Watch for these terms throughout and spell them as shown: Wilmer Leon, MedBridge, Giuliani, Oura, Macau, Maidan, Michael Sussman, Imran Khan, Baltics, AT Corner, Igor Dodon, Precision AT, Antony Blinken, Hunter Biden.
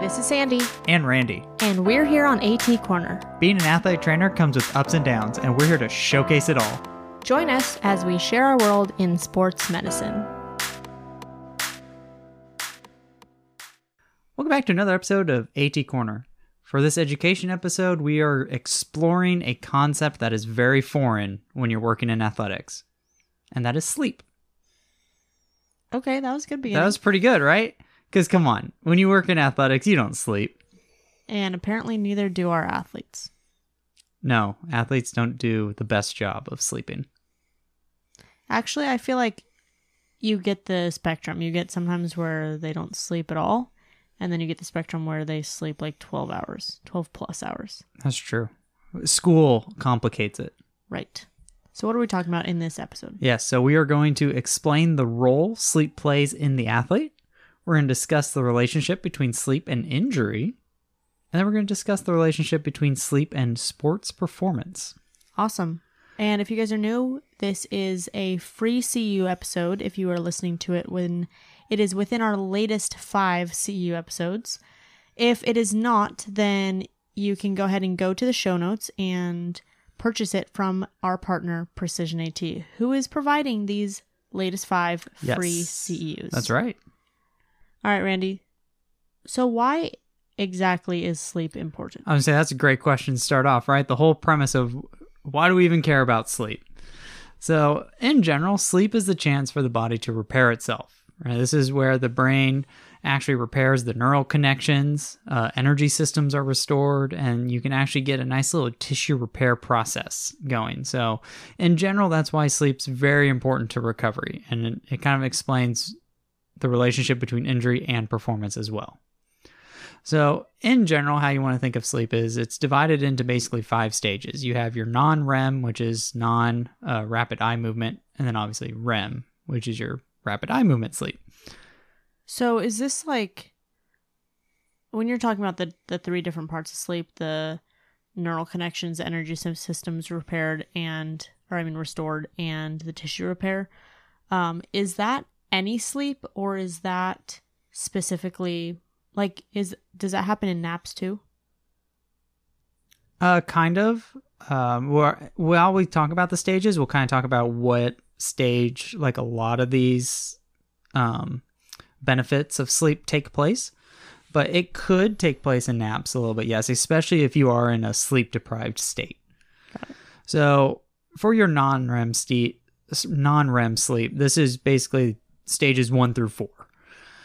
Hey, this is Sandy. And Randy. And we're here on AT Corner. Being an athletic trainer comes with ups and downs, and we're here to showcase it all. Join us as we share our world in sports medicine. Welcome back to another episode of AT Corner. For this education episode, we are exploring a concept that is very foreign when you're working in athletics, and that is sleep. Okay, that was a good beginning. That was pretty good, right? Because come on, when you work in athletics, you don't sleep. And apparently neither do our athletes. No, athletes don't do the best job of sleeping. Actually, I feel like you get the spectrum. You get sometimes where they don't sleep at all, and then you get the spectrum where they sleep like 12 hours, 12 plus hours. That's true. School complicates it. Right. So what are we talking about in this episode? Yes, so we are going to explain the role sleep plays in the athlete. We're going to discuss the relationship between sleep and injury. And then we're going to discuss the relationship between sleep and sports performance. Awesome. And if you guys are new, this is a free CU episode if you are listening to it when it is within our latest 5 CU episodes. If it is not, then you can go ahead and go to the show notes and purchase it from our partner, Precision AT, who is providing these latest 5 free CUs. That's right. All right, Randy. So why exactly is sleep important? I would say that's a great question to start off, right? The whole premise of why do we even care about sleep? So in general, sleep is the chance for the body to repair itself. Right? This is where the brain actually repairs the neural connections, energy systems are restored, and you can actually get a nice little tissue repair process going. So in general, that's why sleep's very important to recovery. And it kind of explains the relationship between injury and performance as well. So in general, how you want to think of sleep is it's divided into basically 5 stages. You have your non-REM, which is non-rapid eye movement, and then obviously REM, which is your rapid eye movement sleep. So is this like, when you're talking about the 3 different parts of sleep, the neural connections, the energy systems repaired and, restored, and the tissue repair, is that any sleep, or is that specifically like does that happen in naps too? Kind of. While we talk about the stages, we'll kind of talk about what stage like a lot of these benefits of sleep take place. But it could take place in naps a little bit, yes, especially if you are in a sleep deprived state. Got it. So for your non-REM sleep, this is basically stages 1 through 4.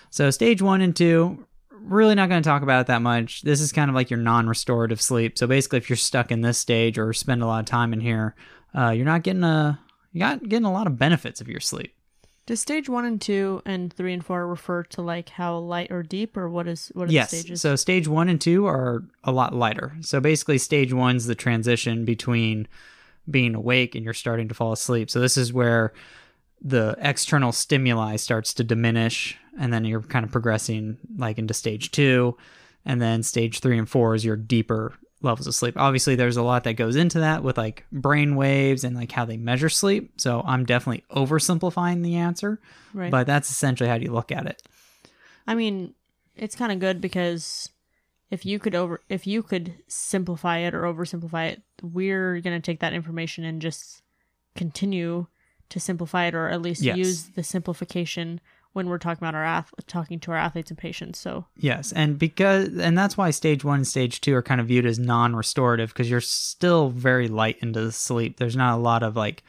So stage 1 and 2, really not going to talk about it that much. This is kind of like your non-restorative sleep. So basically, if you're stuck in this stage or spend a lot of time in here, you're not getting a lot of benefits of your sleep. Does stage 1 and 2 and 3 and 4 refer to like how light or deep, or what are the stages? So stage 1 and 2 are a lot lighter. So basically, stage 1's the transition between being awake and you're starting to fall asleep. So this is where the external stimuli starts to diminish, and then you're kind of progressing like into stage 2, and then stage 3 and 4 is your deeper levels of sleep. Obviously, there's a lot that goes into that with like brain waves and like how they measure sleep. So I'm definitely oversimplifying the answer, right? But that's essentially how you look at it. I mean, it's kind of good because if you could simplify it or oversimplify it, we're going to take that information and just continue to simplify it, or at least use the simplification when we're talking about talking to our athletes and patients. So yes, and that's why stage 1 and stage 2 are kind of viewed as non-restorative, because you're still very light into the sleep. There's not a lot of like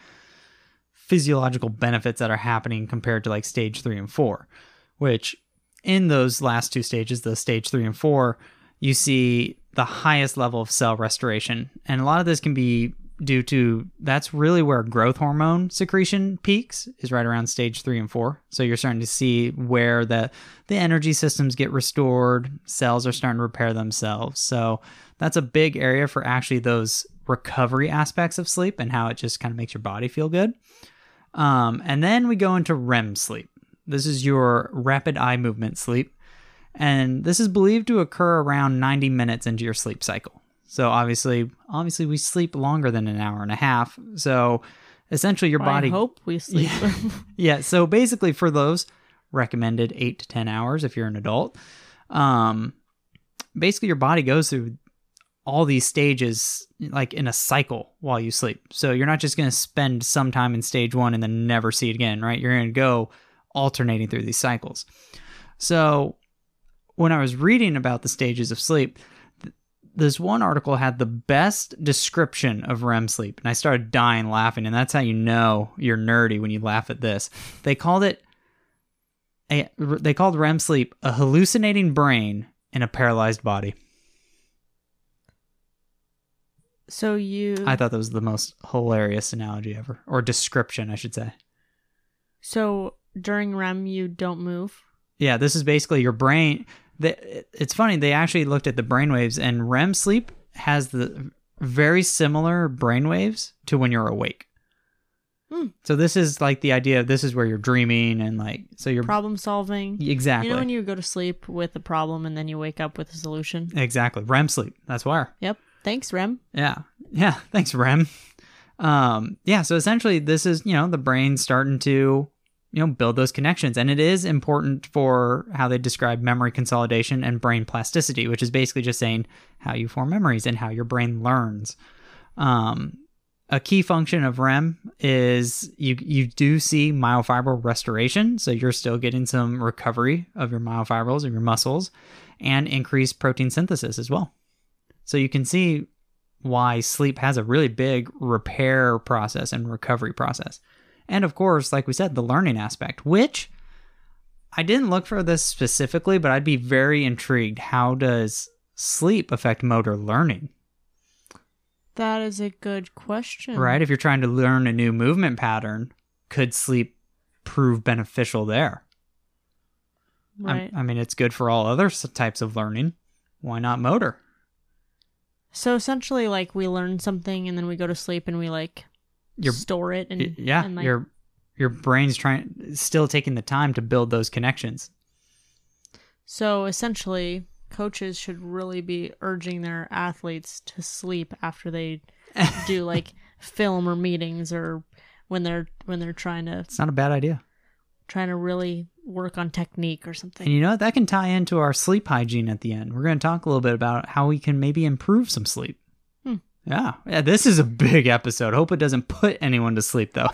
physiological benefits that are happening compared to like stage 3 and 4, which in those last 2 stages, the stage 3 and 4, you see the highest level of cell restoration. And a lot of this can be due to, that's really where growth hormone secretion peaks, is right around stage 3 and 4. So you're starting to see where the energy systems get restored, cells are starting to repair themselves. So that's a big area for actually those recovery aspects of sleep and how it just kind of makes your body feel good. And then we go into REM sleep. This is your rapid eye movement sleep. And this is believed to occur around 90 minutes into your sleep cycle. So obviously we sleep longer than an hour and a half. So essentially your body... I hope we sleep. Yeah. So basically for those, recommended 8 to 10 hours if you're an adult. basically your body goes through all these stages like in a cycle while you sleep. So you're not just going to spend some time in stage one and then never see it again, right? You're going to go alternating through these cycles. So when I was reading about the stages of sleep, this one article had the best description of REM sleep, and I started dying laughing, and that's how you know you're nerdy when you laugh at this. They called it, they called REM sleep a hallucinating brain and a paralyzed body. So I thought that was the most hilarious analogy ever, or description, I should say. So during REM, you don't move? Yeah, this is basically your brain. It's funny, they actually looked at the brainwaves, and REM sleep has the very similar brainwaves to when you're awake. Hmm. So this is like the idea of this is where you're dreaming and like, so you're problem solving. Exactly. You know when you go to sleep with a problem and then you wake up with a solution? Exactly. REM sleep. That's why. Yep. Thanks, REM. Yeah. Yeah. Thanks, REM. Yeah. So essentially this is, the brain starting to, build those connections. And it is important for how they describe memory consolidation and brain plasticity, which is basically just saying how you form memories and how your brain learns. A key function of REM is you do see myofibril restoration. So you're still getting some recovery of your myofibrils and your muscles, and increased protein synthesis as well. So you can see why sleep has a really big repair process and recovery process. And of course, like we said, the learning aspect, which I didn't look for this specifically, but I'd be very intrigued. How does sleep affect motor learning? That is a good question. Right? If you're trying to learn a new movement pattern, could sleep prove beneficial there? Right. I mean, it's good for all other types of learning. Why not motor? So essentially, like, we learn something and then we go to sleep and we like... store it and your brain's still taking the time to build those connections. So essentially, coaches should really be urging their athletes to sleep after they do like film or meetings, or when they're trying to. It's not a bad idea. Trying to really work on technique or something. And you know what? That can tie into our sleep hygiene at the end. We're going to talk a little bit about how we can maybe improve some sleep. Yeah, this is a big episode. Hope it doesn't put anyone to sleep, though.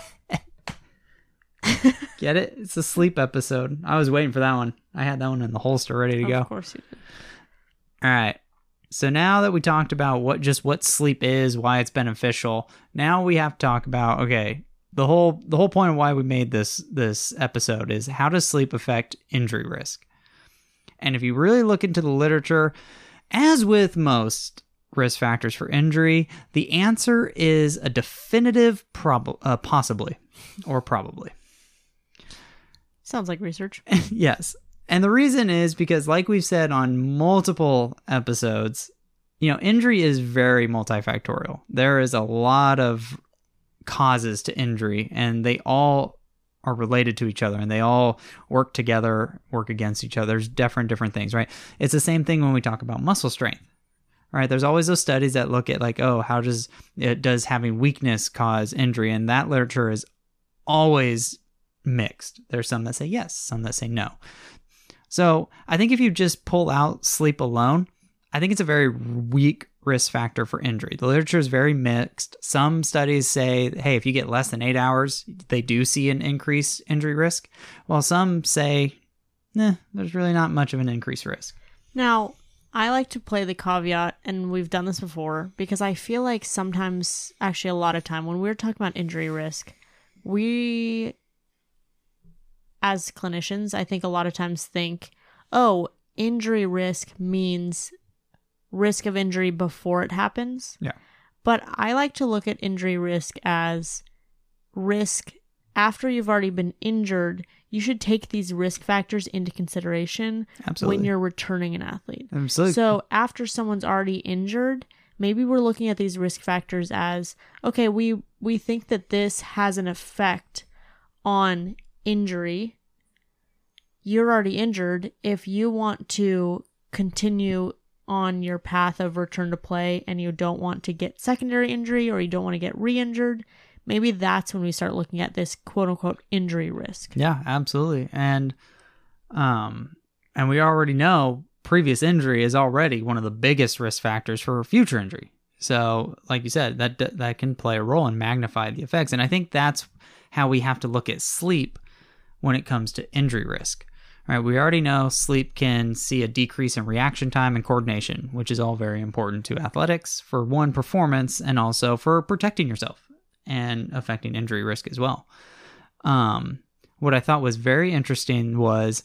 Get it? It's a sleep episode. I was waiting for that one. I had that one in the holster ready to go. Of course you did. All right. So now that we talked about what sleep is, why it's beneficial, now we have to talk about, okay, the whole point of why we made this episode is how does sleep affect injury risk? And if you really look into the literature, as with most risk factors for injury, the answer is a definitive possibly or probably. Sounds like research. Yes. And the reason is because, like we've said on multiple episodes, injury is very multifactorial. There is a lot of causes to injury, and they all are related to each other, and they all work together, work against each other. There's different things, right? It's the same thing when we talk about muscle strength. Right, there's always those studies that look at like, oh, how does having weakness cause injury? And that literature is always mixed. There's some that say yes, some that say no. So I think if you just pull out sleep alone, I think it's a very weak risk factor for injury. The literature is very mixed. Some studies say, hey, if you get less than 8 hours, they do see an increased injury risk. While some say, there's really not much of an increased risk. Now, I like to play the caveat, and we've done this before, because I feel like sometimes, actually a lot of time, when we're talking about injury risk, we, as clinicians, I think a lot of times think, oh, injury risk means risk of injury before it happens. Yeah. But I like to look at injury risk as risk after you've already been injured. You should take these risk factors into consideration. Absolutely. When you're returning an athlete. Absolutely. So after someone's already injured, maybe we're looking at these risk factors as, okay, we think that this has an effect on injury. You're already injured. If you want to continue on your path of return to play and you don't want to get secondary injury, or you don't want to get re-injured, maybe that's when we start looking at this quote-unquote injury risk. Yeah, absolutely. And we already know previous injury is already one of the biggest risk factors for future injury. So, like you said, that can play a role and magnify the effects. And I think that's how we have to look at sleep when it comes to injury risk. All right, we already know sleep can see a decrease in reaction time and coordination, which is all very important to athletics for one, performance, and also for protecting yourself and affecting injury risk as well. What I thought was very interesting was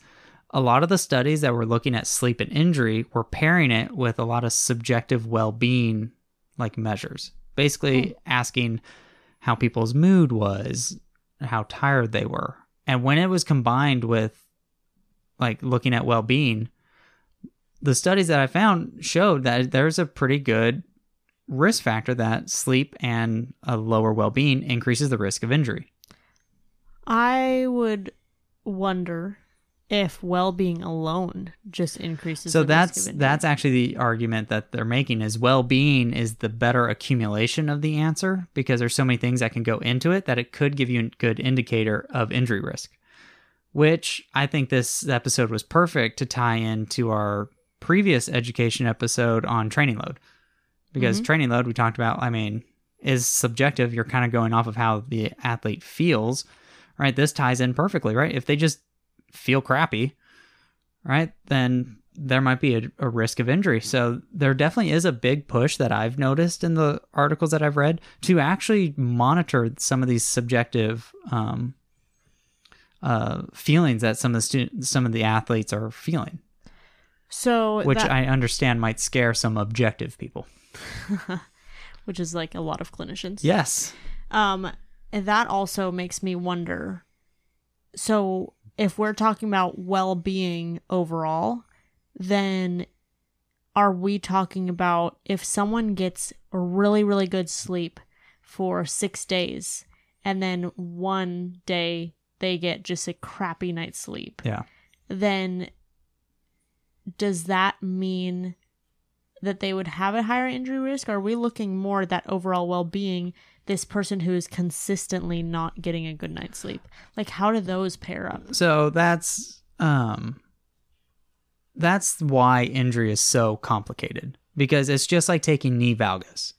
a lot of the studies that were looking at sleep and injury were pairing it with a lot of subjective well-being like measures, basically asking how people's mood was, how tired they were. And when it was combined with like looking at well-being, the studies that I found showed that there's a pretty good risk factor that sleep and a lower well-being increases the risk of injury. I would wonder if well-being alone just increases the risk of injury. So that's actually the argument that they're making, is well-being is the better accumulation of the answer, because there's so many things that can go into it that it could give you a good indicator of injury risk, which I think this episode was perfect to tie into our previous education episode on training load, because training load, we talked about, I mean, is subjective. You're kind of going off of how the athlete feels, right? This ties in perfectly, right? If they just feel crappy, right, then there might be a risk of injury. So there definitely is a big push that I've noticed in the articles that I've read to actually monitor some of these subjective feelings that some of the athletes are feeling. So I understand might scare some objective people, which is like a lot of clinicians. Yes. And that also makes me wonder. So if we're talking about well-being overall, then are we talking about if someone gets a really, really good sleep for 6 days and then one day they get just a crappy night's sleep? Yeah. Then does that mean that they would have a higher injury risk? Are we looking more at that overall well-being, this person who is consistently not getting a good night's sleep? Like, how do those pair up? So that's why injury is so complicated, because it's just like taking knee valgus,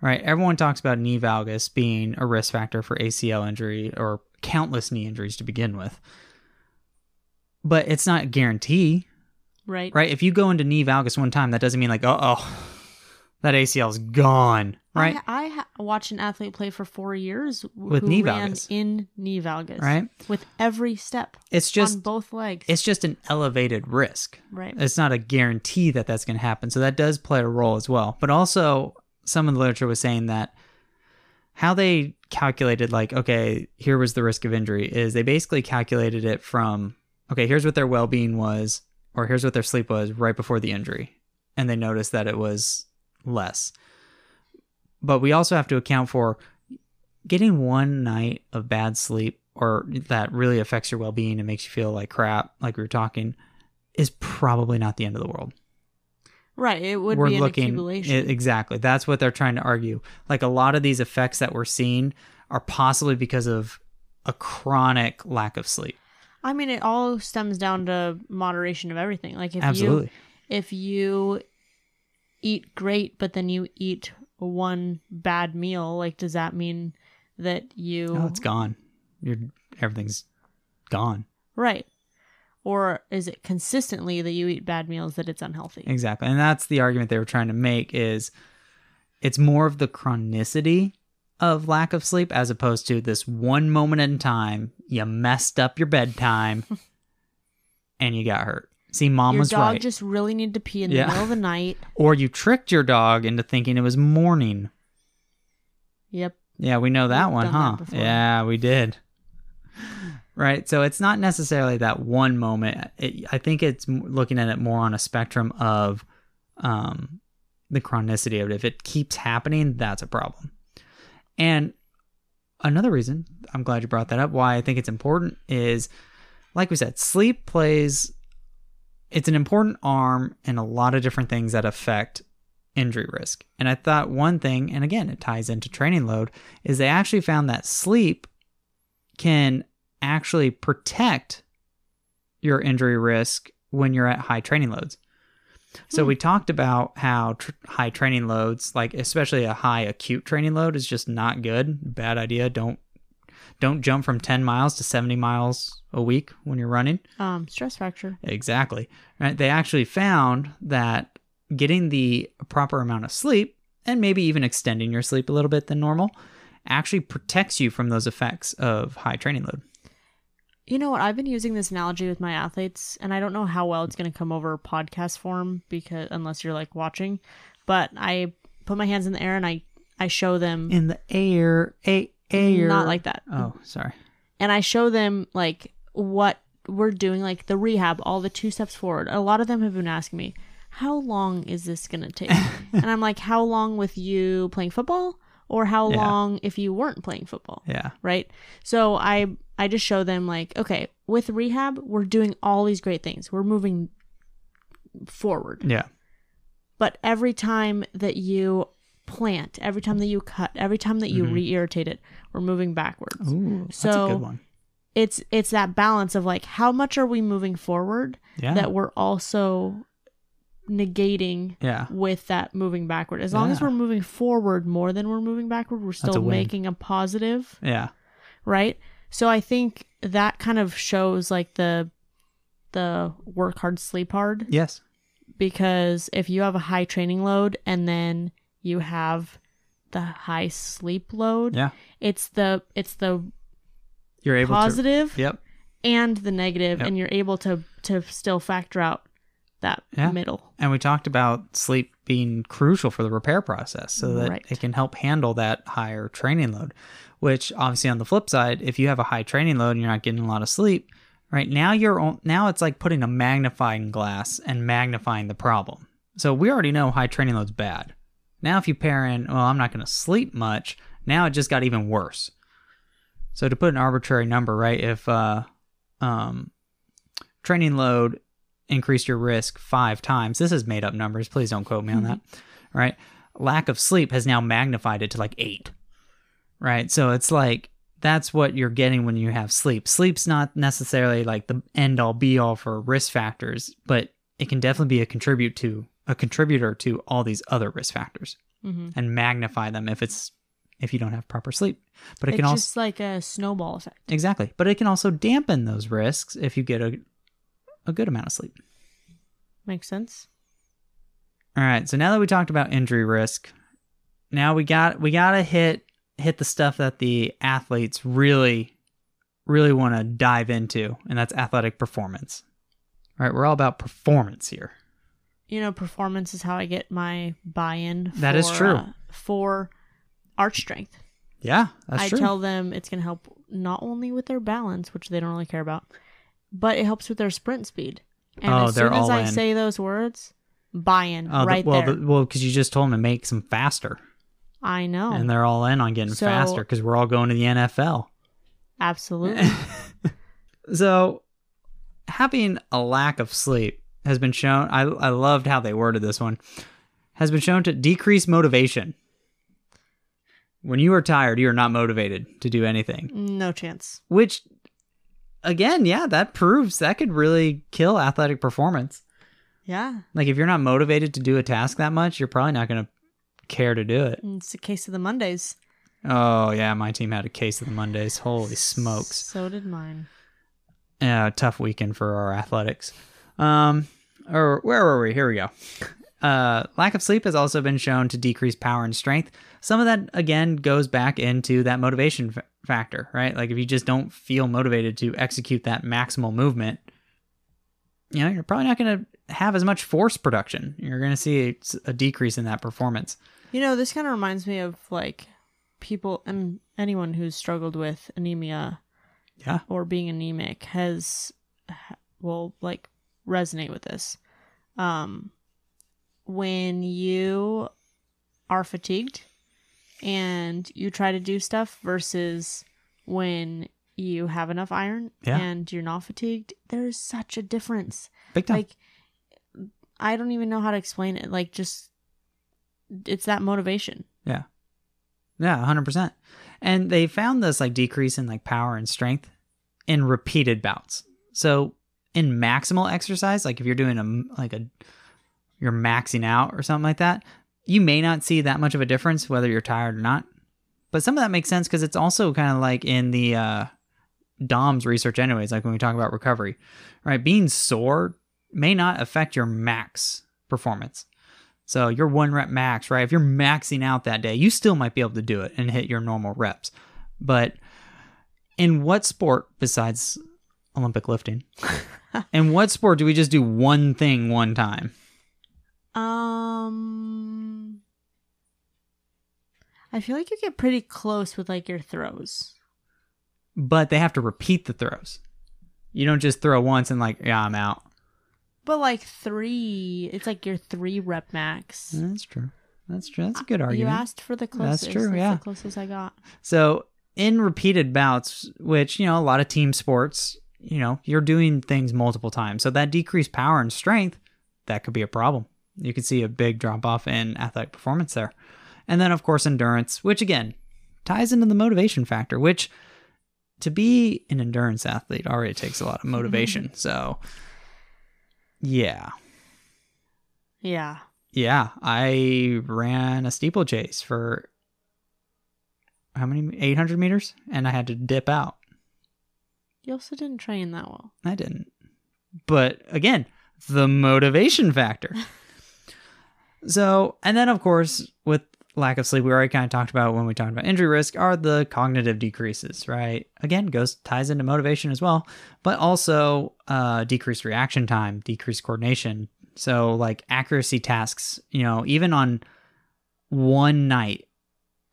right? Everyone talks about knee valgus being a risk factor for ACL injury or countless knee injuries to begin with, but it's not a guarantee, right? Right. If you go into knee valgus one time, that doesn't mean like, oh, that ACL's gone, right? I watched an athlete play for 4 years with knee valgus. In knee valgus, right? With every step, it's just on both legs. It's just an elevated risk, right? It's not a guarantee that that's going to happen. So that does play a role as well. But also, some of the literature was saying that how they calculated, like, okay, here was the risk of injury, is they basically calculated it from, okay, here's what their well-being was, or here's what their sleep was right before the injury, and they noticed that it was less. But we also have to account for getting one night of bad sleep, or that really affects your well-being and makes you feel like crap, like we were talking, is probably not the end of the world. Right. It would be an accumulation. Exactly. That's what they're trying to argue. Like, a lot of these effects that we're seeing are possibly because of a chronic lack of sleep. I mean, it all stems down to moderation of everything. Like, if you eat great, but then you eat one bad meal, like, does that mean that it's gone? Everything's gone. Right. Or is it consistently that you eat bad meals that it's unhealthy? Exactly. And that's the argument they were trying to make, is it's more of the chronicity of lack of sleep as opposed to this one moment in time, you messed up your bedtime and you got hurt. See, mom was right. Your dog just really needed to pee in the middle of the night. Or you tricked your dog into thinking it was morning. Yep. Yeah, we know that one, huh? Yeah, we did. Right. So it's not necessarily that one moment. I think it's looking at it more on a spectrum of the chronicity of it. If it keeps happening, that's a problem. And another reason, I'm glad you brought that up, why I think it's important is, like we said, sleep plays... It's an important arm in a lot of different things that affect injury risk. And I thought one thing, and again, it ties into training load, is they actually found that sleep can actually protect your injury risk when you're at high training loads. So we talked about how high training loads, like especially a high acute training load, is just not good. Bad idea. Don't jump from 10 miles to 70 miles a week when you're running. Stress fracture. Exactly. Right. They actually found that getting the proper amount of sleep and maybe even extending your sleep a little bit than normal actually protects you from those effects of high training load. You know what? I've been using this analogy with my athletes, and I don't know how well it's going to come over podcast form because unless you're like watching, but I put my hands in the air and I show them in the air, air, not like that. Oh, sorry. And I show them like what we're doing, like the rehab, all the 2 steps forward. A lot of them have been asking me, how long is this going to take? And I'm like, how long with you playing football? Or how long if you weren't playing football? Yeah. Right? So I just show them like, okay, with rehab, we're doing all these great things. We're moving forward. Yeah. But every time that you plant, every time that you cut, every time that you re-irritate it, we're moving backwards. Ooh, so that's a good one. It's that balance of like, how much are we moving forward that we're also negating with that moving backward. As long as we're moving forward more than we're moving backward, we're still making a positive. Yeah. Right? So I think that kind of shows like the work hard, sleep hard. Yes. Because if you have a high training load and then you have the high sleep load, it's the you're able positive to, and the negative, and you're able to still factor out that middle. And we talked about sleep being crucial for the repair process so that it can help handle that higher training load, which obviously on the flip side, if you have a high training load and you're not getting a lot of sleep, right now now it's like putting a magnifying glass and magnifying the problem. So we already know high training load's bad. Now if you pair in, well, I'm not going to sleep much, now it just got even worse. So to put an arbitrary number, right, if training load increased your risk 5 times. This is made up numbers. Please don't quote me on that. Right. Lack of sleep has now magnified it to like 8. Right. So it's like, that's what you're getting when you have sleep. Sleep's not necessarily like the end all be all for risk factors, but it can definitely be a contributor to all these other risk factors and magnify them if you don't have proper sleep. But it can also just like a snowball effect. Exactly. But it can also dampen those risks if you get a good amount of sleep. Makes sense. All right. So now that we talked about injury risk, now we gotta hit the stuff that the athletes really, really want to dive into, and that's athletic performance. All right. We're all about performance here. You know, performance is how I get my buy-in. That is true. For arch strength. Yeah, that's true. I tell them it's going to help not only with their balance, which they don't really care about, but it helps with their sprint speed. And as soon as I say those words, buy-in right there. Well, because you just told them to make them faster. I know. And they're all in on getting faster because we're all going to the NFL. Absolutely. So having a lack of sleep has been shown, I loved how they worded this one, has been shown to decrease motivation. When you are tired, you are not motivated to do anything. No chance. Which... again, yeah, that proves that could really kill athletic performance. Yeah. Like if you're not motivated to do a task that much, you're probably not going to care to do it. It's a case of the Mondays. Oh, yeah. My team had a case of the Mondays. Holy smokes. So did mine. Yeah, tough weekend for our athletics. Or where were we? Here we go. Lack of sleep has also been shown to decrease power and strength. Some of that, again, goes back into that motivation factor, right? Like if you just don't feel motivated to execute that maximal movement, you know, you're probably not going to have as much force production. You're going to see a decrease in that performance. You know, this kind of reminds me of like people and anyone who's struggled with anemia or being anemic will like resonate with this. When you are fatigued and you try to do stuff versus when you have enough iron and you're not fatigued, there's such a difference. Big time. Like, I don't even know how to explain it. Like, just, it's that motivation. Yeah. Yeah, 100%. And they found this, like, decrease in, like, power and strength in repeated bouts. So, in maximal exercise, like, if you're doing a you're maxing out or something like that, you may not see that much of a difference whether you're tired or not. But some of that makes sense because it's also kind of like in the DOMS research anyways, like when we talk about recovery, right? Being sore may not affect your max performance. So your one rep max, right? If you're maxing out that day, you still might be able to do it and hit your normal reps. But in what sport besides Olympic lifting? In what sport do we just do one thing one time? I feel like you get pretty close with like your throws. But they have to repeat the throws. You don't just throw once and like, yeah, I'm out. But like three, it's like your 3 rep max. That's true. That's true. That's a good argument. You asked for the closest. That's true, yeah. That's the closest I got. So in repeated bouts, which, you know, a lot of team sports, you know, you're doing things multiple times. So that decreased power and strength, that could be a problem. You could see a big drop off in athletic performance there. And then, of course, endurance, which, again, ties into the motivation factor, which to be an endurance athlete already takes a lot of motivation. So, yeah. Yeah. Yeah. I ran a steeplechase for how many? 800 meters? And I had to dip out. You also didn't train that well. I didn't. But, again, the motivation factor. So, and then, of course, with lack of sleep, we already kind of talked about when we talked about injury risk, are the cognitive decreases, right? Again, ties into motivation as well, but also decreased reaction time, decreased coordination. So like accuracy tasks, you know, even on one night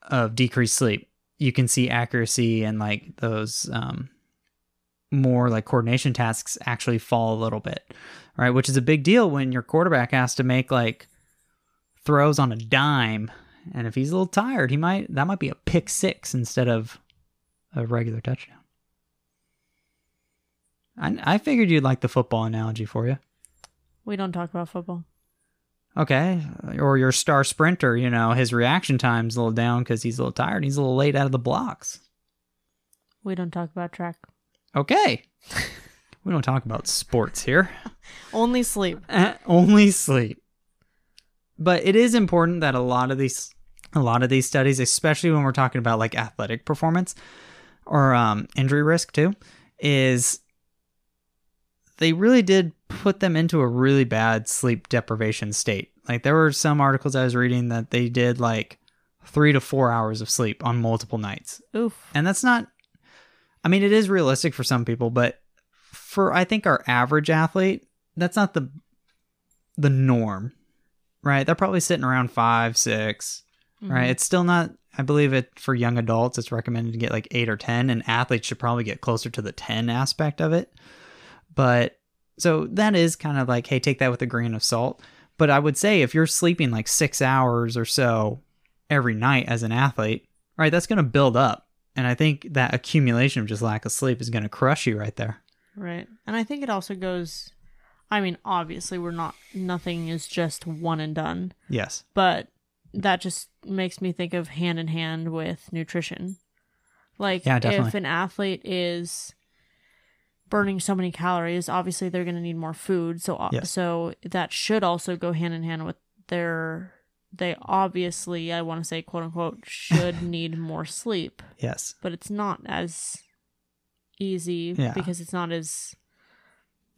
of decreased sleep, you can see accuracy and like those more like coordination tasks actually fall a little bit, right? Which is a big deal when your quarterback has to make like throws on a dime. And if he's a little tired, that might be a pick six instead of a regular touchdown. I figured you'd like the football analogy for you. We don't talk about football. Okay. Or your star sprinter, you know, his reaction time's a little down because he's a little tired and he's a little late out of the blocks. We don't talk about track. Okay. We don't talk about sports here. Only sleep. Only sleep. But it is important that a lot of these studies, especially when we're talking about like athletic performance or injury risk too, is they really did put them into a really bad sleep deprivation state. Like there were some articles I was reading that they did like 3 to 4 hours of sleep on multiple nights. Oof. And that's not, I mean, it is realistic for some people, but for, I think our average athlete, that's not the norm. Right, they're probably sitting around 5, 6, right? Mm-hmm. It's still not, I believe it, for young adults, it's recommended to get like 8 or 10, and athletes should probably get closer to the 10 aspect of it. But, so that is kind of like, hey, take that with a grain of salt. But I would say if you're sleeping like 6 hours or so every night as an athlete, right, that's going to build up. And I think that accumulation of just lack of sleep is going to crush you right there. Right, and I think it also goes... I mean, obviously, nothing is just one and done. Yes. But that just makes me think of hand in hand with nutrition. Like, yeah, if an athlete is burning so many calories, obviously, they're going to need more food. So, yes. So that should also go hand in hand with they obviously, I want to say, quote unquote, should need more sleep. Yes. But it's not as easy because it's not as...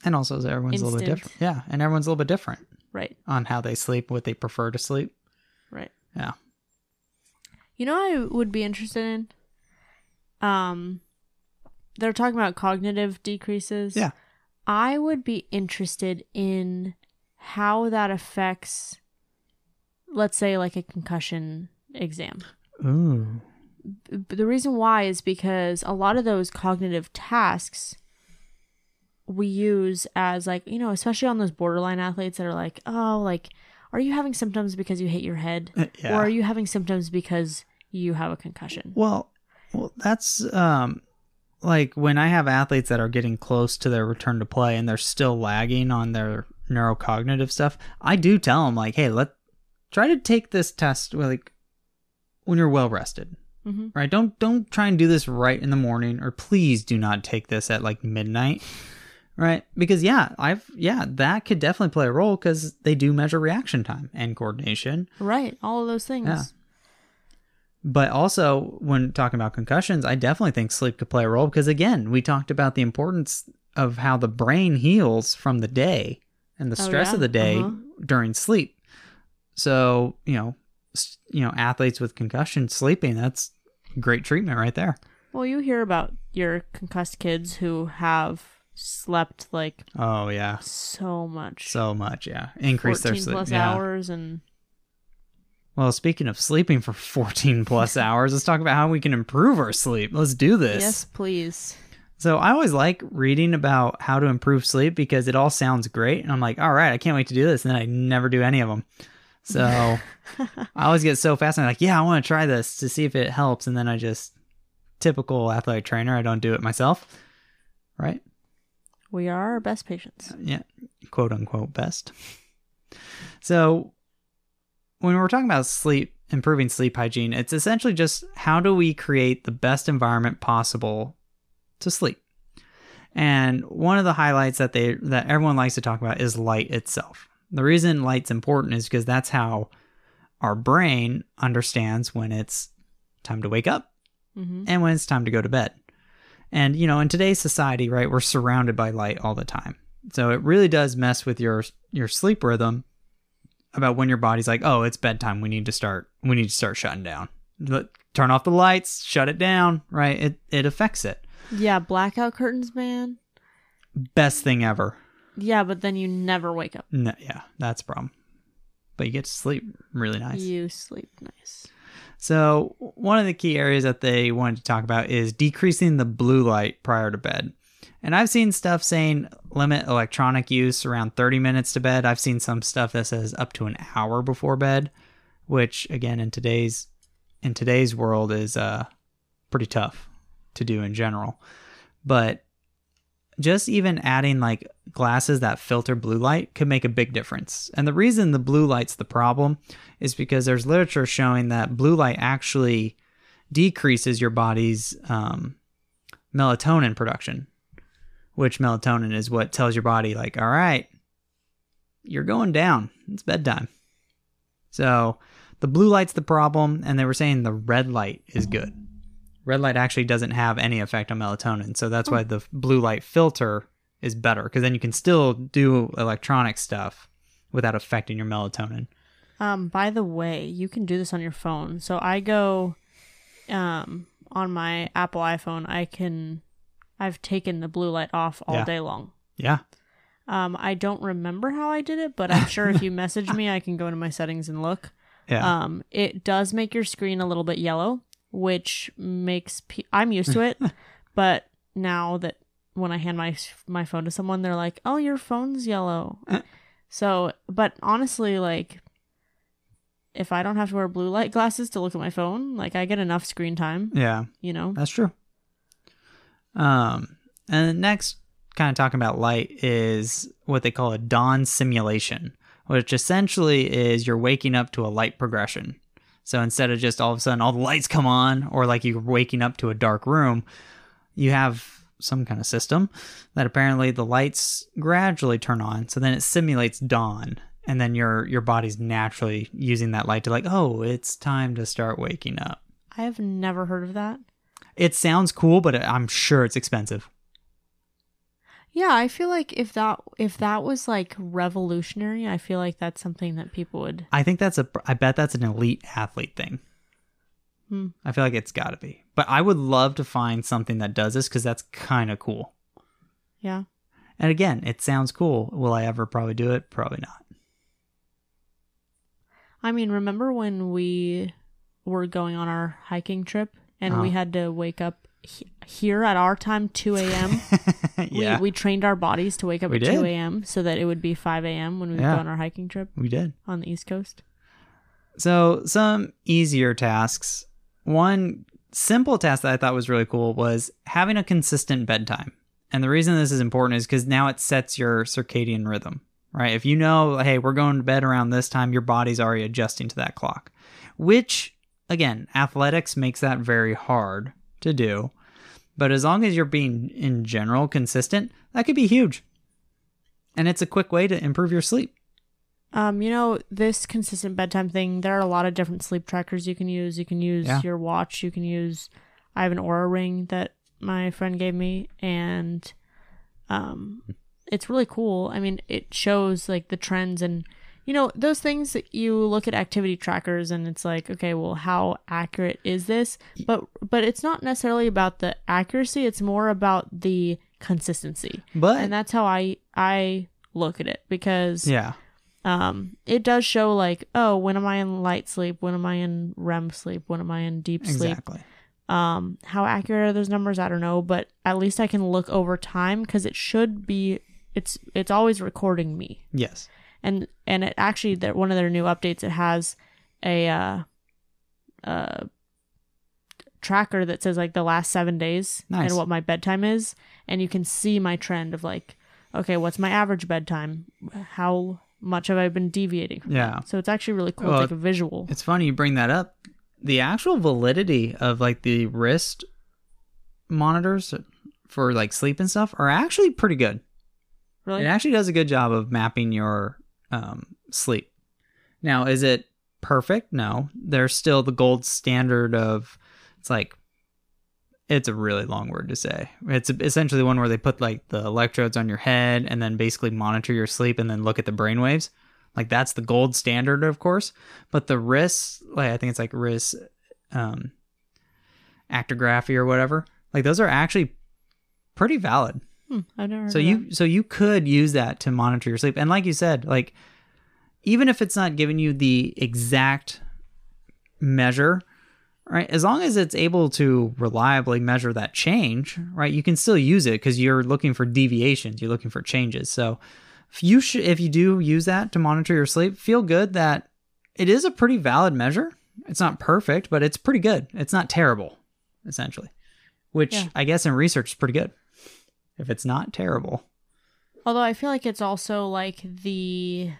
And also everyone's a little bit different. Yeah, and everyone's a little bit different. Right. On how they sleep, what they prefer to sleep. Right. Yeah. You know what I would be interested in? They're talking about cognitive decreases. Yeah. I would be interested in how that affects, let's say, like a concussion exam. Ooh. The reason why is because a lot of those cognitive tasks... we use as like, you know, especially on those borderline athletes that are like, oh, like, are you having symptoms because you hit your head? Yeah. Or are you having symptoms because you have a concussion? Well, that's like when I have athletes that are getting close to their return to play and they're still lagging on their neurocognitive stuff, I do tell them like, hey, let's try to take this test like when you're well rested. Mm-hmm. Right? Don't try and do this right in the morning, or please do not take this at like midnight. right? Because that could definitely play a role because they do measure reaction time and coordination. Right. All of those things. Yeah. But also when talking about concussions, I definitely think sleep could play a role because again, we talked about the importance of how the brain heals from the day and the stress of the day during sleep. So, athletes with concussion sleeping, that's great treatment right there. Well, you hear about your concussed kids who have slept like so much, yeah, increase their sleep 14 plus hours. And well, speaking of sleeping for 14 plus hours, let's talk about how we can improve our sleep. Let's do this. Yes, please. So I always like reading about how to improve sleep because it all sounds great. And I'm like, all right, I can't wait to do this. And then I never do any of them. So I always get so fascinated. Like, yeah, I want to try this to see if it helps. And then I just, typical athletic trainer, I don't do it myself. Right? We are our best patients. Yeah. Quote unquote best. So when we're talking about sleep, improving sleep hygiene, it's essentially just how do we create the best environment possible to sleep. And one of the highlights that everyone likes to talk about is light itself. The reason light's important is because that's how our brain understands when it's time to wake up and when it's time to go to bed. And, in today's society, right, we're surrounded by light all the time. So it really does mess with your sleep rhythm about when your body's like, oh, it's bedtime. We need to start shutting down. Turn off the lights, shut it down, right? It affects it. Yeah, blackout curtains, man. Best thing ever. Yeah, but then you never wake up. No, yeah, that's a problem. But you get to sleep really nice. You sleep nice. So one of the key areas that they wanted to talk about is decreasing the blue light prior to bed. And I've seen stuff saying limit electronic use around 30 minutes to bed. I've seen some stuff that says up to an hour before bed, which again in today's world is pretty tough to do in general. But just even adding like glasses that filter blue light could make a big difference. And the reason the blue light's the problem is because there's literature showing that blue light actually decreases your body's melatonin production, which melatonin is what tells your body like, all right, you're going down. It's bedtime. So the blue light's the problem. And they were saying the red light is good. Red light actually doesn't have any effect on melatonin. So that's why the blue light filter is better because then you can still do electronic stuff without affecting your melatonin. By the way, you can do this on your phone. So I go on my Apple iPhone. I've taken the blue light off all day long. Yeah. I don't remember how I did it, but I'm sure if you message me, I can go into my settings and look. Yeah. It does make your screen a little bit yellow, which makes I'm used to it, but now that when I hand my phone to someone, they're like, "Oh, your phone's yellow." So, but honestly, like if I don't have to wear blue light glasses to look at my phone, like I get enough screen time. Yeah. That's true. And the next kind of talking about light is what they call a dawn simulation, which essentially is you're waking up to a light progression. So instead of just all of a sudden all the lights come on or like you're waking up to a dark room, you have some kind of system that apparently the lights gradually turn on. So then it simulates dawn and then your body's naturally using that light to like, oh, it's time to start waking up. I have never heard of that. It sounds cool, but I'm sure it's expensive. Yeah, I feel like if that was like revolutionary, I feel like that's something that people would. I bet that's an elite athlete thing. I feel like it's got to be. But I would love to find something that does this because that's kind of cool. Yeah. And again, it sounds cool. Will I ever probably do it? Probably not. I mean, remember when we were going on our hiking trip and we had to wake up here at our time, 2 a.m. Yeah. We trained our bodies to wake up at 2 a.m. so that it would be 5 a.m. when we would go on our hiking trip. We did. On the East Coast. So some easier tasks. One simple task that I thought was really cool was having a consistent bedtime. And the reason this is important is because now it sets your circadian rhythm, right? If you know, hey, we're going to bed around this time, your body's already adjusting to that clock, which, again, athletics makes that very hard to do. But as long as you're being, in general, consistent, that could be huge. And it's a quick way to improve your sleep. You know, this consistent bedtime thing, there are a lot of different sleep trackers you can use. You can use your watch. You can use, I have an Oura ring that my friend gave me, and it's really cool. I mean, it shows like the trends and, you know, those things that you look at activity trackers and it's like, okay, well, how accurate is this? But it's not necessarily about the accuracy. It's more about the consistency. And that's how I look at it, because it does show like, oh, when am I in light sleep? When am I in REM sleep? When am I in deep sleep? Exactly. How accurate are those numbers? I don't know, but at least I can look over time, because it should be, it's always recording me. Yes. And it actually, that one of their new updates, it has a tracker that says like the last 7 days and what my bedtime is, and you can see my trend of like, okay, what's my average bedtime? How much have I been deviating from that? So it's actually really cool. Well, it's like a visual. It's funny you bring that up. The actual validity of like the wrist monitors for like sleep and stuff are actually pretty good. Really? It actually does a good job of mapping your sleep. Now, is it perfect? No. There's still the gold standard of, it's like, it's a really long word to say. It's essentially one where they put like the electrodes on your head and then basically monitor your sleep and then look at the brain waves. Like, that's the gold standard, of course. But the wrist, like, I think it's like wrist actigraphy or whatever, like those are actually pretty valid. I've never heard of that. So you could use that to monitor your sleep. And like you said, like, even if it's not giving you the exact measure, right, as long as it's able to reliably measure that change, right, you can still use it, because you're looking for deviations, you're looking for changes. So if you do use that to monitor your sleep, feel good that it is a pretty valid measure. It's not perfect, but it's pretty good. It's not terrible, essentially, which I guess in research is pretty good. If it's not terrible. Although I feel like it's also like the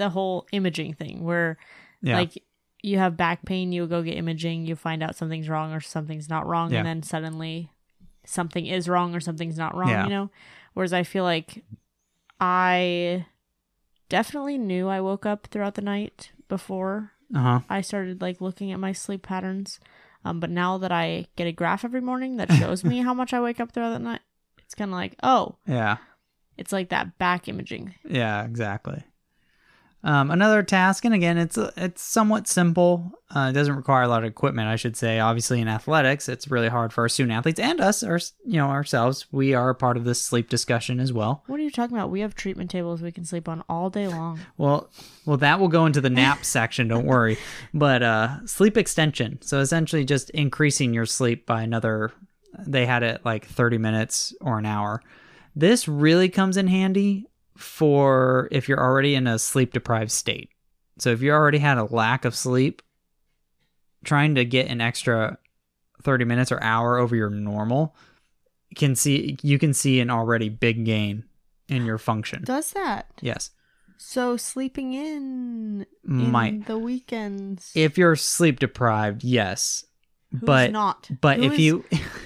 whole imaging thing where like you have back pain, you go get imaging, you find out something's wrong or something's not wrong, and then suddenly something is wrong or something's not wrong, you know? Whereas I feel like I definitely knew I woke up throughout the night before I started like looking at my sleep patterns. But now that I get a graph every morning that shows me how much I wake up throughout the night, it's kind of like, oh, yeah, it's like that back imaging. Yeah, exactly. Another task, and again, it's somewhat simple. It doesn't require a lot of equipment, I should say. Obviously, in athletics, it's really hard for our student athletes and us, or you know, ourselves. We are a part of this sleep discussion as well. What are you talking about? We have treatment tables we can sleep on all day long. Well, that will go into the nap section. Don't worry. But sleep extension. So essentially, just increasing your sleep by another. They had it like 30 minutes or an hour. This really comes in handy for if you're already in a sleep deprived state. So if you already had a lack of sleep, trying to get an extra 30 minutes or hour over your normal, you can see an already big gain in your function. Does that? Yes. So sleeping in the weekends. If you're sleep deprived, yes. Who's not? But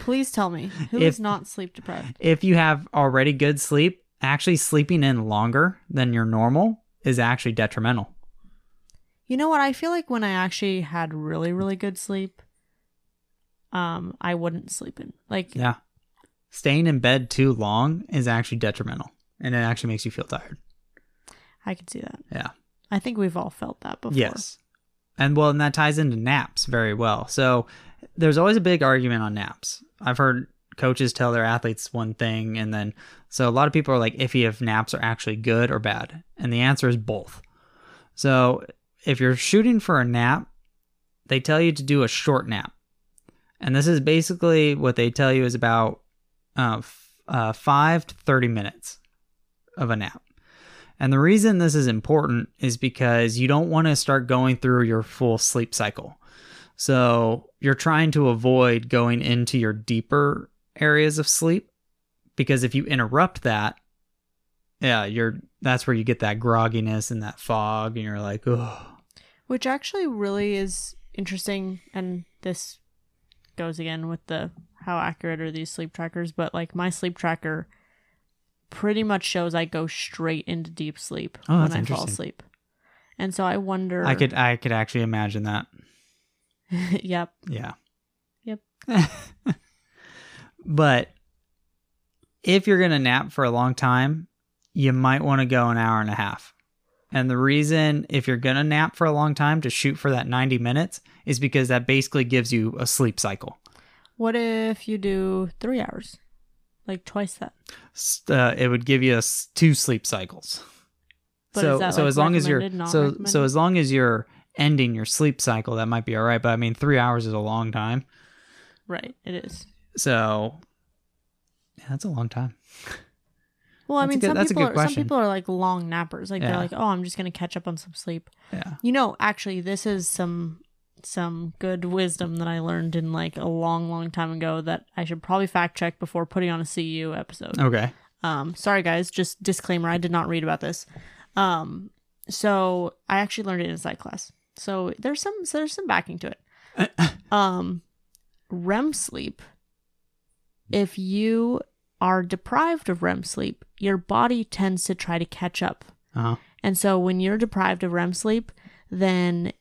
please tell me who is not sleep deprived. If you have already good sleep, actually sleeping in longer than your normal is actually detrimental. You know what? I feel like when I actually had really, really good sleep, I wouldn't sleep in. Like, yeah, staying in bed too long is actually detrimental, and it actually makes you feel tired. I can see that. Yeah, I think we've all felt that before. Yes, and that ties into naps very well. So there's always a big argument on naps. I've heard coaches tell their athletes one thing, and then so a lot of people are like iffy if naps are actually good or bad, and the answer is both. So if you're shooting for a nap, they tell you to do a short nap, and this is basically what they tell you is about 5 to 30 minutes of a nap. And the reason this is important is because you don't want to start going through your full sleep cycle. So you're trying to avoid going into your deeper areas of sleep, because if you interrupt that, that's where you get that grogginess and that fog, and you're like, oh. Which actually really is interesting, and this goes again with the how accurate are these sleep trackers, but like my sleep tracker pretty much shows I go straight into deep sleep when I fall asleep. And so I wonder. I could actually imagine that. Yep. Yeah. Yep. But if you're going to nap for a long time, you might want to go an hour and a half. And the reason, if you're going to nap for a long time, to shoot for that 90 minutes is because that basically gives you a sleep cycle. What if you do 3 hours? Like twice that? It would give you 2 sleep cycles. But as long as you're ending your sleep cycle, that might be all right. But I mean, 3 hours is a long time. Right, it is. So, yeah, that's a long time. Well, I mean, some people are like long nappers. Like they're like, oh, I'm just going to catch up on some sleep. Yeah. You know, actually, this is some good wisdom that I learned in like a long, long time ago that I should probably fact check before putting on a CU episode. Okay. Sorry, guys. Just disclaimer. I did not read about this. So I actually learned it in psych class. So there's some backing to it. REM sleep. If you are deprived of REM sleep, your body tends to try to catch up. Uh-huh. And so when you're deprived of REM sleep, then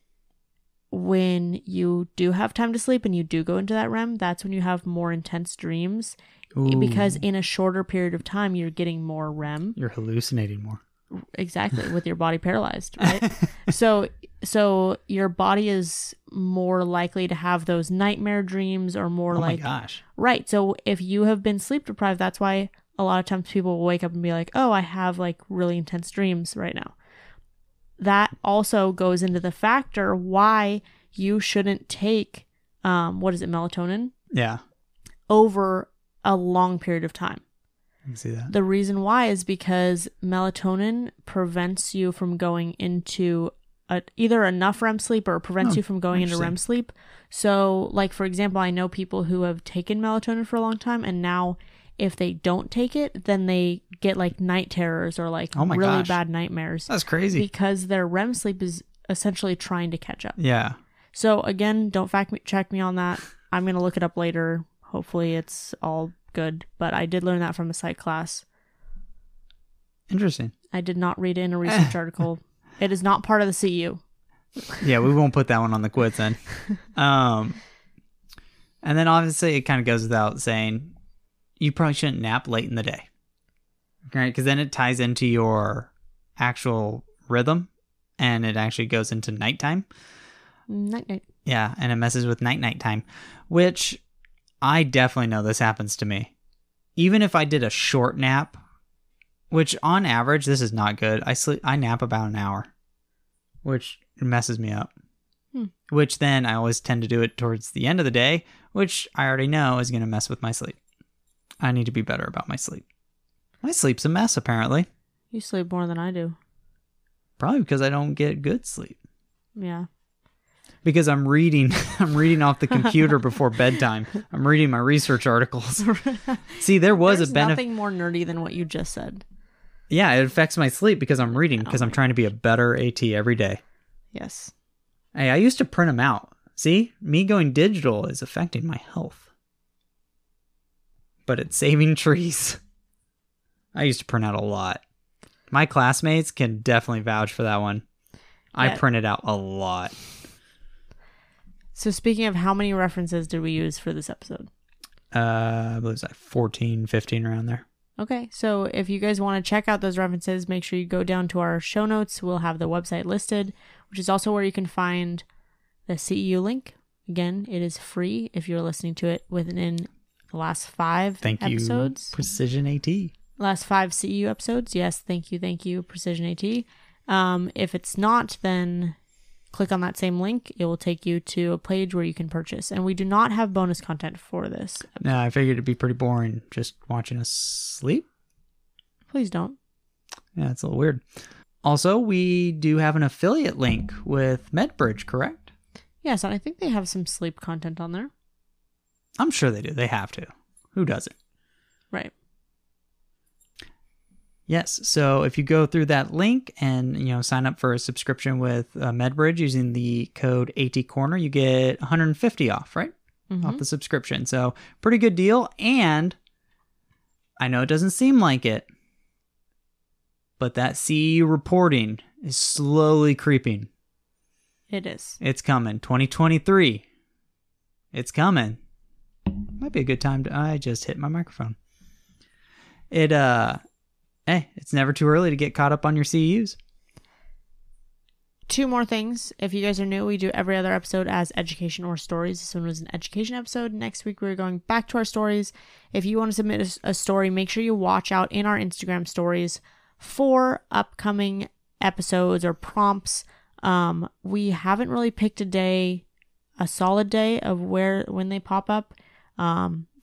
when you do have time to sleep and you do go into that REM, that's when you have more intense dreams. Ooh. Because in a shorter period of time, you're getting more REM. You're hallucinating more. Exactly. With your body paralyzed, right? So your body is more likely to have those nightmare dreams or more like... Oh my gosh. Right. So if you have been sleep deprived, that's why a lot of times people will wake up and be like, oh, I have like really intense dreams right now. That also goes into the factor why you shouldn't take, melatonin? Yeah. Over a long period of time. I can see that. The reason why is because melatonin prevents you from going into either enough REM sleep or prevents you from going into REM sleep. So, like, for example, I know people who have taken melatonin for a long time, and now if they don't take it, then they get like night terrors or like bad nightmares. That's crazy. Because their REM sleep is essentially trying to catch up. Yeah. So again, don't check me on that. I'm going to look it up later. Hopefully it's all good. But I did learn that from a psych class. Interesting. I did not read it in a research article. It is not part of the CU. Yeah, we won't put that one on the quiz then. And then obviously it kind of goes without saying, you probably shouldn't nap late in the day. Right? Because then it ties into your actual rhythm and it actually goes into nighttime. Night-night. Yeah, and it messes with night-night time, which I definitely know this happens to me. Even if I did a short nap, which on average, this is not good. I nap about an hour, which messes me up. Which then I always tend to do it towards the end of the day, which I already know is going to mess with my sleep. I need to be better about my sleep. My sleep's a mess, apparently. You sleep more than I do. Probably because I don't get good sleep. Yeah. Because I'm reading off the computer before bedtime. I'm reading my research articles. See, there's a benefit. Nothing more nerdy than what you just said. Yeah, it affects my sleep because I'm reading, because I'm trying to be a better AT every day. Yes. Hey, I used to print them out. See, me going digital is affecting my health. But it's saving trees. I used to print out a lot. My classmates can definitely vouch for that one. Yeah. I printed out a lot. So speaking of, how many references did we use for this episode? I believe it's like 14, 15 around there. Okay, so if you guys want to check out those references, make sure you go down to our show notes. We'll have the website listed, which is also where you can find the CEU link. Again, it is free if you're listening to it within the last 5 episodes. Thank you, Precision AT. Last 5 CEU episodes. Yes, thank you, Precision AT. If it's not, then click on that same link. It will take you to a page where you can purchase. And we do not have bonus content for this. No, I figured it'd be pretty boring just watching us sleep. Please don't. Yeah, it's a little weird. Also, we do have an affiliate link with MedBridge, correct? Yes, and I think they have some sleep content on there. I'm sure they do. They have to. Who doesn't? Right. Yes, so if you go through that link and sign up for a subscription with MedBridge using the code AT Corner, you get $150 off, right? off the subscription. So pretty good deal. And I know it doesn't seem like it, but that CE reporting is slowly creeping. It is. It's coming. 2023. It's coming. Might be a good time to... I just hit my microphone. It, hey, it's never too early to get caught up on your CEUs. Two more things. If you guys are new, we do every other episode as education or stories. This one was an education episode. Next week, we're going back to our stories. If you want to submit a story, make sure you watch out in our Instagram stories for upcoming episodes or prompts. We haven't really picked a day, a solid day of when they pop up.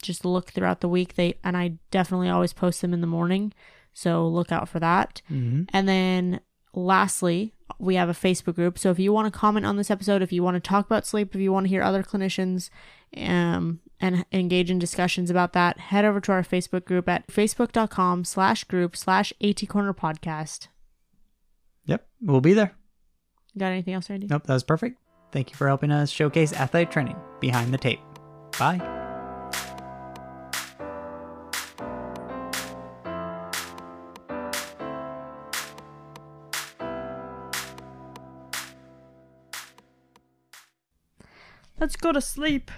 Just look throughout the week. And I definitely always post them in the morning. So look out for that. Mm-hmm. And then lastly, we have a Facebook group. So if you want to comment on this episode, if you want to talk about sleep, if you want to hear other clinicians and engage in discussions about that, head over to our Facebook group at facebook.com/group/AT Corner Podcast. Yep. We'll be there. Got anything else, Randy? Nope. That was perfect. Thank you for helping us showcase athletic training behind the tape. Bye. Let's go to sleep.